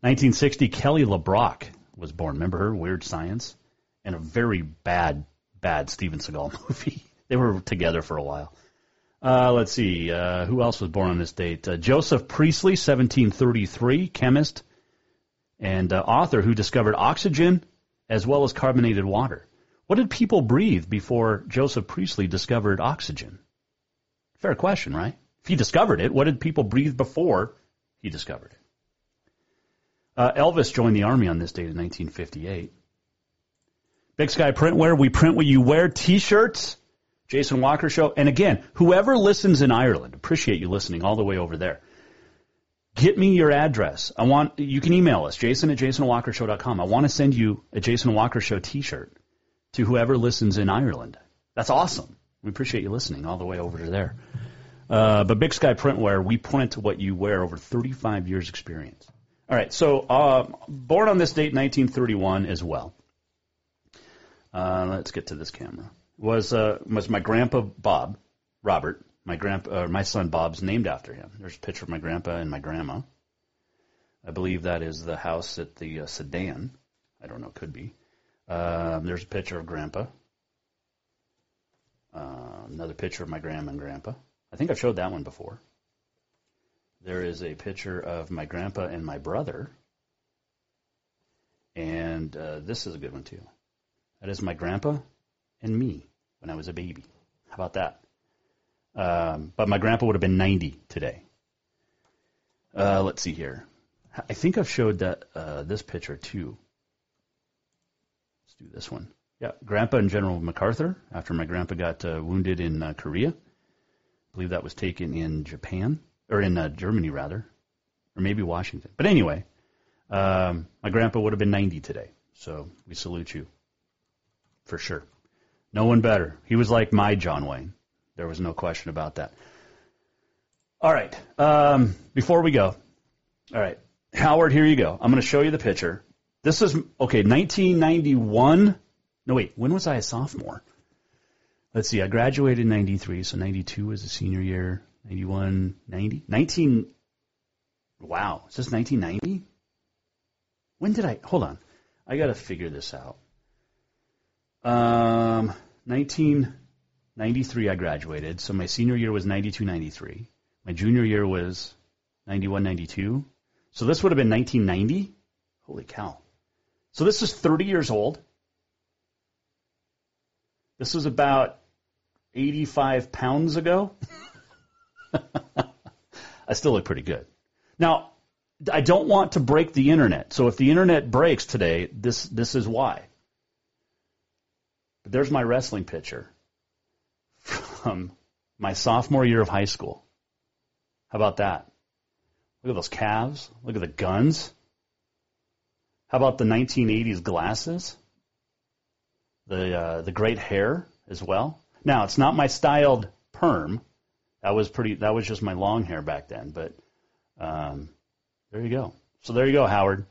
1960, Kelly LeBrock was born. Remember her? Weird Science. And a very bad, bad Steven Seagal movie. They were together for a while. Let's see. Who else was born on this date? Joseph Priestley, 1733, chemist and author who discovered oxygen as well as carbonated water. What did people breathe before Joseph Priestley discovered oxygen? Fair question, right? If he discovered it, what did people breathe before he discovered it? Elvis joined the Army on this date in 1958. Big Sky Printwear, we print what you wear, T-shirts, Jason Walker Show. And again, whoever listens in Ireland, appreciate you listening all the way over there. Get me your address. You can email us, jason@jasonwalkershow.com. I want to send you a Jason Walker Show T-shirt to whoever listens in Ireland. That's awesome. We appreciate you listening all the way over to there. But Big Sky Printwear, we print what you wear, over 35 years experience. All right, so born on this date, 1931 as well. Let's get to this camera. Was my grandpa Bob, Robert, my son Bob's named after him. There's a picture of my grandpa and my grandma. I believe that is the house at the Sedan. I don't know, could be. There's a picture of grandpa. Another picture of my grandma and grandpa. I think I've showed that one before. There is a picture of my grandpa and my brother. And this is a good one, too. That is my grandpa and me when I was a baby. How about that? But my grandpa would have been 90 today. Let's see here. I think I've showed that this picture, too. Let's do this one. Yeah, Grandpa and General MacArthur, after my grandpa got wounded in Korea. I believe that was taken in Japan, or in Germany, rather, or maybe Washington. But anyway, my grandpa would have been 90 today, so we salute you for sure. No one better. He was like my John Wayne. There was no question about that. All right, before we go, all right, Howard, here you go. I'm going to show you the picture. This is, okay, 1991. No, wait, when was I a sophomore? Let's see, I graduated in 93, so 92 was the senior year, 91, 90, 19, wow, is this 1990? When did I, hold on, I got to figure this out. 1993 I graduated, so my senior year was 92, 93. My junior year was 91, 92. So this would have been 1990. Holy cow. So this is 30 years old. This was about 85 pounds ago. I still look pretty good. Now, I don't want to break the internet. So if the internet breaks today, this is why. But there's my wrestling picture from my sophomore year of high school. How about that? Look at those calves. Look at the guns. How about the 1980s glasses? The great hair as well. Now, it's not my styled perm. That was just my long hair back then. But there you go. So there you go, Howard.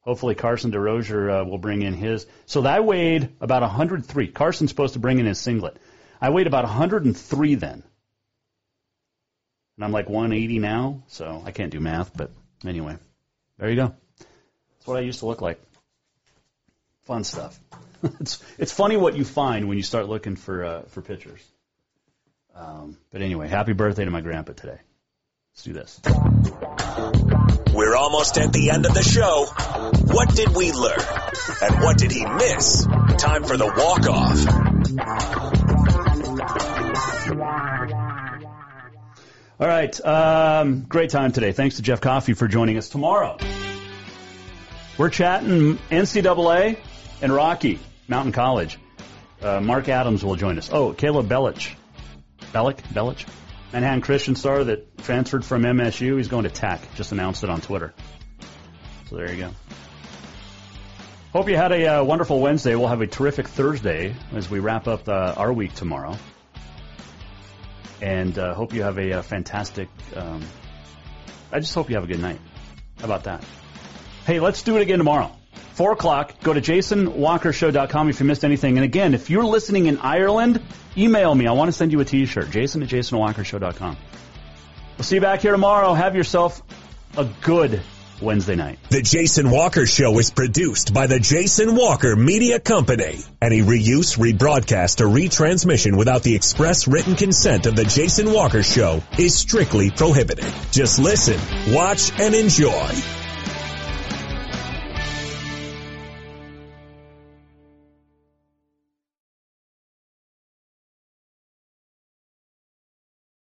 Hopefully Carson DeRosier will bring in his. So I weighed about 103. Carson's supposed to bring in his singlet. I weighed about 103 then. And I'm like 180 now, so I can't do math. But anyway, there you go. That's what I used to look like. Fun stuff. It's funny what you find when you start looking for pictures. But anyway, happy birthday to my grandpa today. Let's do this. We're almost at the end of the show. What did we learn? And what did he miss? Time for the walk-off. All right. Great time today. Thanks to Jeff Coffey for joining us. Tomorrow, we're chatting NCAA and Rocky, Mountain College. Mark Adams will join us. Oh, Caleb Belich, Manhattan Christian star that transferred from MSU. He's going to Tech. Just announced it on Twitter. So there you go. Hope you had a wonderful Wednesday. We'll have a terrific Thursday as we wrap up our week tomorrow. And hope you have a fantastic, I just hope you have a good night. How about that? Hey, let's do it again tomorrow. 4 o'clock, go to jasonwalkershow.com if you missed anything. And again, if you're listening in Ireland, email me. I want to send you a T-shirt, jason@jasonwalkershow.com. We'll see you back here tomorrow. Have yourself a good Wednesday night. The Jason Walker Show is produced by the Jason Walker Media Company. Any reuse, rebroadcast, or retransmission without the express written consent of the Jason Walker Show is strictly prohibited. Just listen, watch, and enjoy.